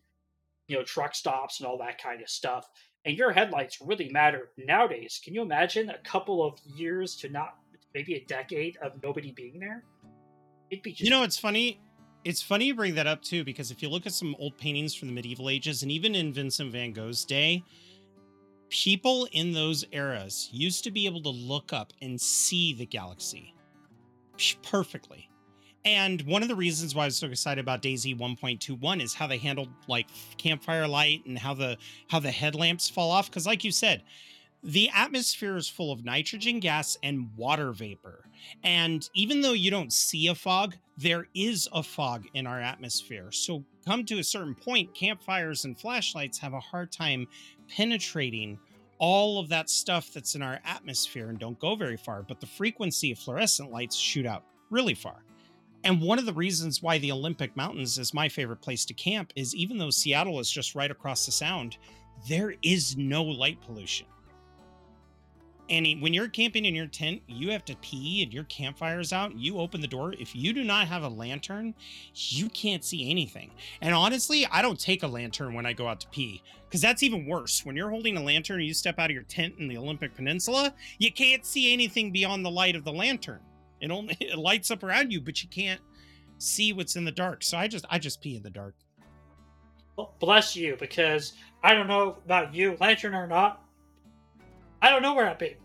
you know, truck stops and all that kind of stuff. And your headlights really matter nowadays. Can you imagine a couple of years to not, maybe a decade of nobody being there? It'd be just, you know, it's funny. It's funny you bring that up, too, because if you look at some old paintings from the medieval ages and even in Vincent van Gogh's day, people in those eras used to be able to look up and see the galaxy perfectly. And one of the reasons why I was so excited about DayZ one point two one is how they handled like campfire light and how the how the headlamps fall off. Because like you said, the atmosphere is full of nitrogen gas and water vapor. And even though you don't see a fog, there is a fog in our atmosphere. So come to a certain point, campfires and flashlights have a hard time penetrating all of that stuff that's in our atmosphere and don't go very far. But the frequency of fluorescent lights shoot out really far. And one of the reasons why the Olympic Mountains is my favorite place to camp is even though Seattle is just right across the sound, there is no light pollution. And when you're camping in your tent, you have to pee and your campfire's out. You open the door. If you do not have a lantern, you can't see anything. And honestly, I don't take a lantern when I go out to pee because that's even worse. When you're holding a lantern and you step out of your tent in the Olympic Peninsula, you can't see anything beyond the light of the lantern. It only it lights up around you, but you can't see what's in the dark. So I just I just pee in the dark. Well, bless you, because I don't know about you, lantern or not. I don't know where I pee.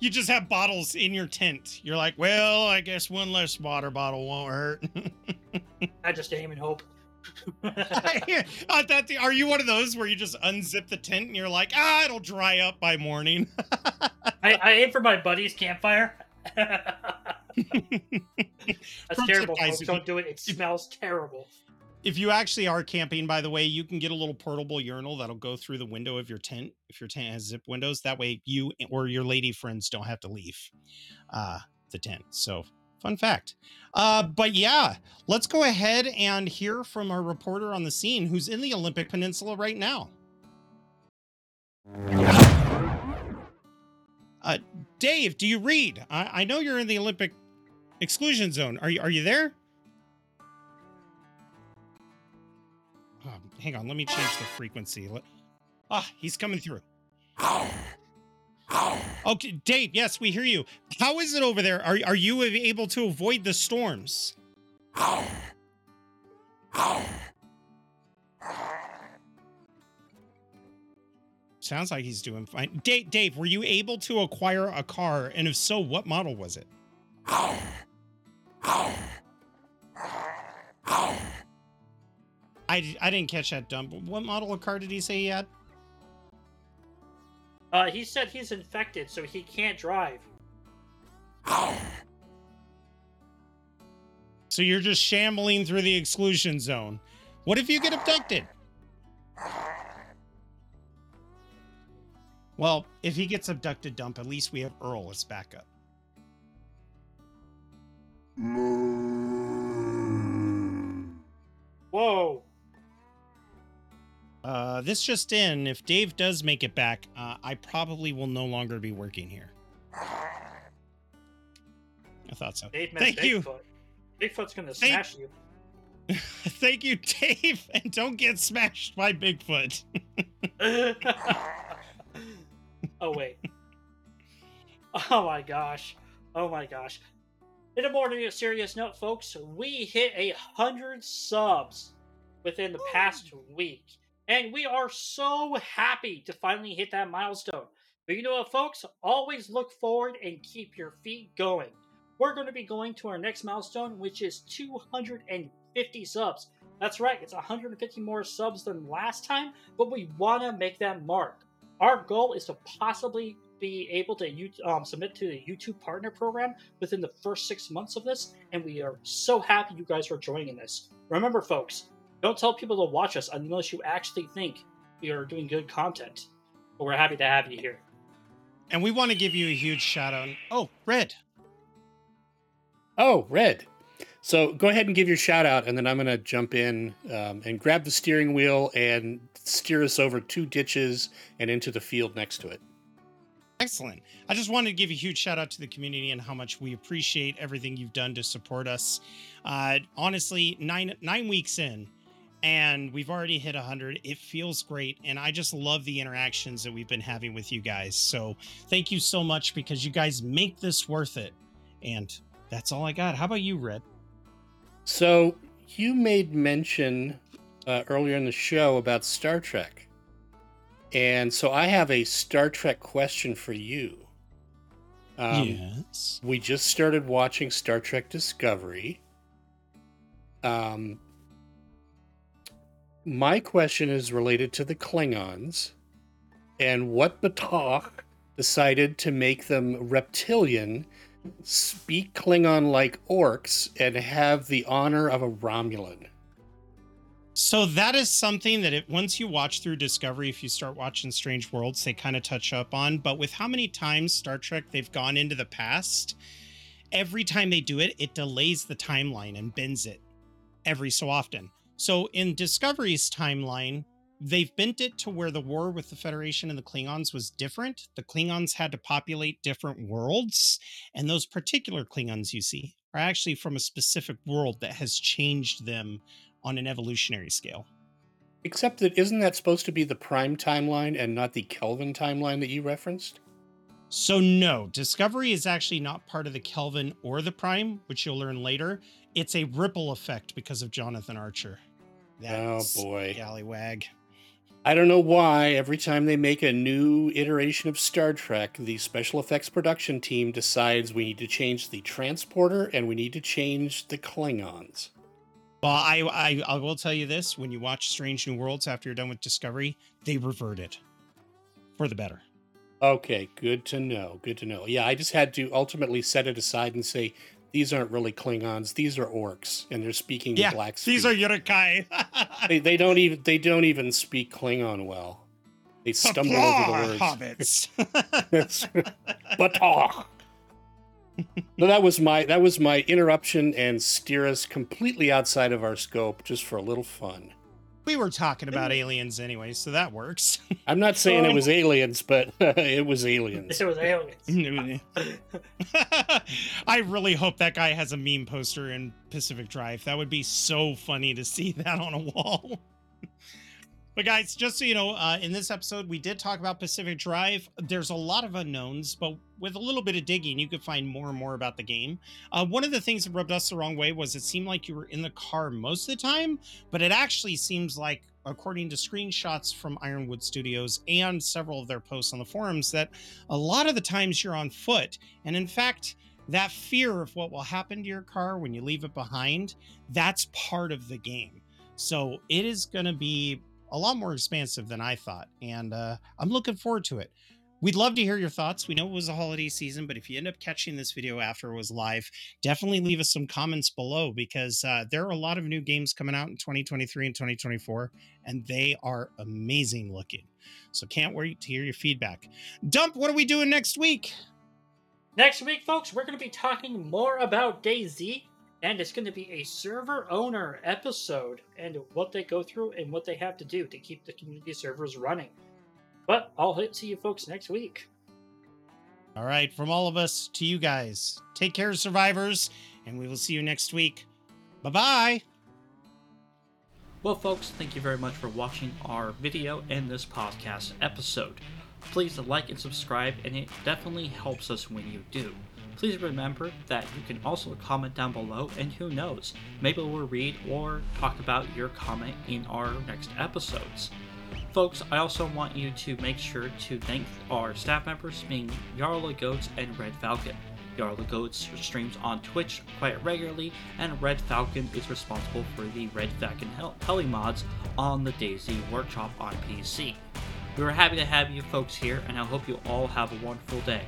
You just have bottles in your tent. You're like, well, I guess one less water bottle won't hurt. I just aim and hope. I, I thought the, are you one of those where you just unzip the tent and you're like, ah, it'll dry up by morning? I, I aim for my buddy's campfire. That's terrible, folks. Don't do it. It smells terrible. If you actually are camping, by the way, you can get a little portable urinal that'll go through the window of your tent. If your tent has zip windows, that way you or your lady friends don't have to leave uh, the tent. So fun fact. Uh, but yeah, let's go ahead and hear from our reporter on the scene who's in the Olympic Peninsula right now. Uh, Dave, do you read? I, I know you're in the Olympic exclusion zone. Are you, are you there? Hang on, let me change the frequency. Let, ah, he's coming through. Okay, Dave, yes, we hear you. How is it over there? Are, are you able to avoid the storms? Sounds like he's doing fine. Dave, Dave, were you able to acquire a car? And if so, what model was it? I, I didn't catch that dump. What model of car did he say he had? Uh, he said he's infected, so he can't drive. So you're just shambling through the exclusion zone. What if you get abducted? Well, if he gets abducted, Dump, at least we have Earl as backup. Whoa. Uh, this just in, if Dave does make it back, uh, I probably will no longer be working here. I thought so. Dave Thank Bigfoot. you. Bigfoot's going to smash you. Thank you, Dave. And don't get smashed by Bigfoot. Oh, wait. Oh, my gosh. Oh, my gosh. In a more serious note, folks, we hit a hundred subs within the past week. And we are so happy to finally hit that milestone. But you know what, folks? Always look forward and keep your feet going. We're going to be going to our next milestone, which is two hundred fifty subs. That's right. It's one hundred fifty more subs than last time, but we want to make that mark. Our goal is to possibly be able to um, submit to the YouTube Partner Program within the first six months of this, and we are so happy you guys are joining us. Remember, folks, don't tell people to watch us unless you actually think we are doing good content. But we're happy to have you here. And we want to give you a huge shout out. Oh, Red. Oh, Red. So go ahead and give your shout out, and then I'm going to jump in um, and grab the steering wheel and steer us over two ditches and into the field next to it. Excellent. I just wanted to give a huge shout out to the community and how much we appreciate everything you've done to support us. Uh, honestly, nine nine weeks in. And we've already hit one hundred. It feels great. And I just love the interactions that we've been having with you guys. So thank you so much because you guys make this worth it. And that's all I got. How about you, Red? So you made mention uh, earlier in the show about Star Trek. And so I have a Star Trek question for you. Um, yes. We just started watching Star Trek Discovery. Um, my question is related to the Klingons and what Batah decided to make them reptilian, speak Klingon like orcs, and have the honor of a Romulan. So that is something that it, once you watch through Discovery, if you start watching Strange Worlds, they kind of touch up on. But with how many times Star Trek they've gone into the past, every time they do it, it delays the timeline and bends it every so often. So in Discovery's timeline, they've bent it to where the war with the Federation and the Klingons was different. The Klingons had to populate different worlds, and those particular Klingons you see are actually from a specific world that has changed them on an evolutionary scale. Except that isn't that supposed to be the prime timeline and not the Kelvin timeline that you referenced? So no, Discovery is actually not part of the Kelvin or the prime, which you'll learn later. It's a ripple effect because of Jonathan Archer. That's oh boy. Gallywag. I don't know why every time they make a new iteration of Star Trek, the special effects production team decides we need to change the transporter and we need to change the Klingons. Well, I, I I will tell you this. When you watch Strange New Worlds after you're done with Discovery, they revert it for the better. Okay, good to know. Good to know. Yeah, I just had to ultimately set it aside and say, these aren't really Klingons. These are orcs, and they're speaking yeah, the black speak. These are Yurikai. they, they don't even they don't even speak Klingon well. They stumble Batah over the words. Hobbits. Batah. So that was my that was my interruption and steer us completely outside of our scope just for a little fun. We were talking about aliens anyway, so that works. I'm not saying it was aliens, but uh, it was aliens. It was aliens. I really hope that guy has a meme poster in Pacific Drive. That would be so funny to see that on a wall. But guys, just so you know, uh, in this episode, we did talk about Pacific Drive. There's a lot of unknowns, but with a little bit of digging, you could find more and more about the game. Uh, one of the things that rubbed us the wrong way was it seemed like you were in the car most of the time, but it actually seems like, according to screenshots from Ironwood Studios and several of their posts on the forums, that a lot of the times you're on foot. And in fact, that fear of what will happen to your car when you leave it behind, that's part of the game. So it is going to be a lot more expansive than I thought. And uh, I'm looking forward to it. We'd love to hear your thoughts. We know it was a holiday season, but if you end up catching this video after it was live, definitely leave us some comments below, because uh, there are a lot of new games coming out in twenty twenty-three and twenty twenty-four, and they are amazing looking. So can't wait to hear your feedback. Dump, what are we doing next week? Next week, folks, we're going to be talking more about DayZ. And it's going to be a server owner episode and what they go through and what they have to do to keep the community servers running. But I'll see you folks next week. All right. From all of us to you guys, take care, survivors, and we will see you next week. Bye-bye. Well, folks, thank you very much for watching our video and this podcast episode. Please like and subscribe, and it definitely helps us when you do. Please remember that you can also comment down below, and who knows, maybe we'll read or talk about your comment in our next episodes. Folks, I also want you to make sure to thank our staff members, being Yarla Goats and Red Falcon. Yarla Goats streams on Twitch quite regularly, and Red Falcon is responsible for the Red Falcon hel- heli mods on the DayZ Workshop on P C. We were happy to have you folks here, and I hope you all have a wonderful day.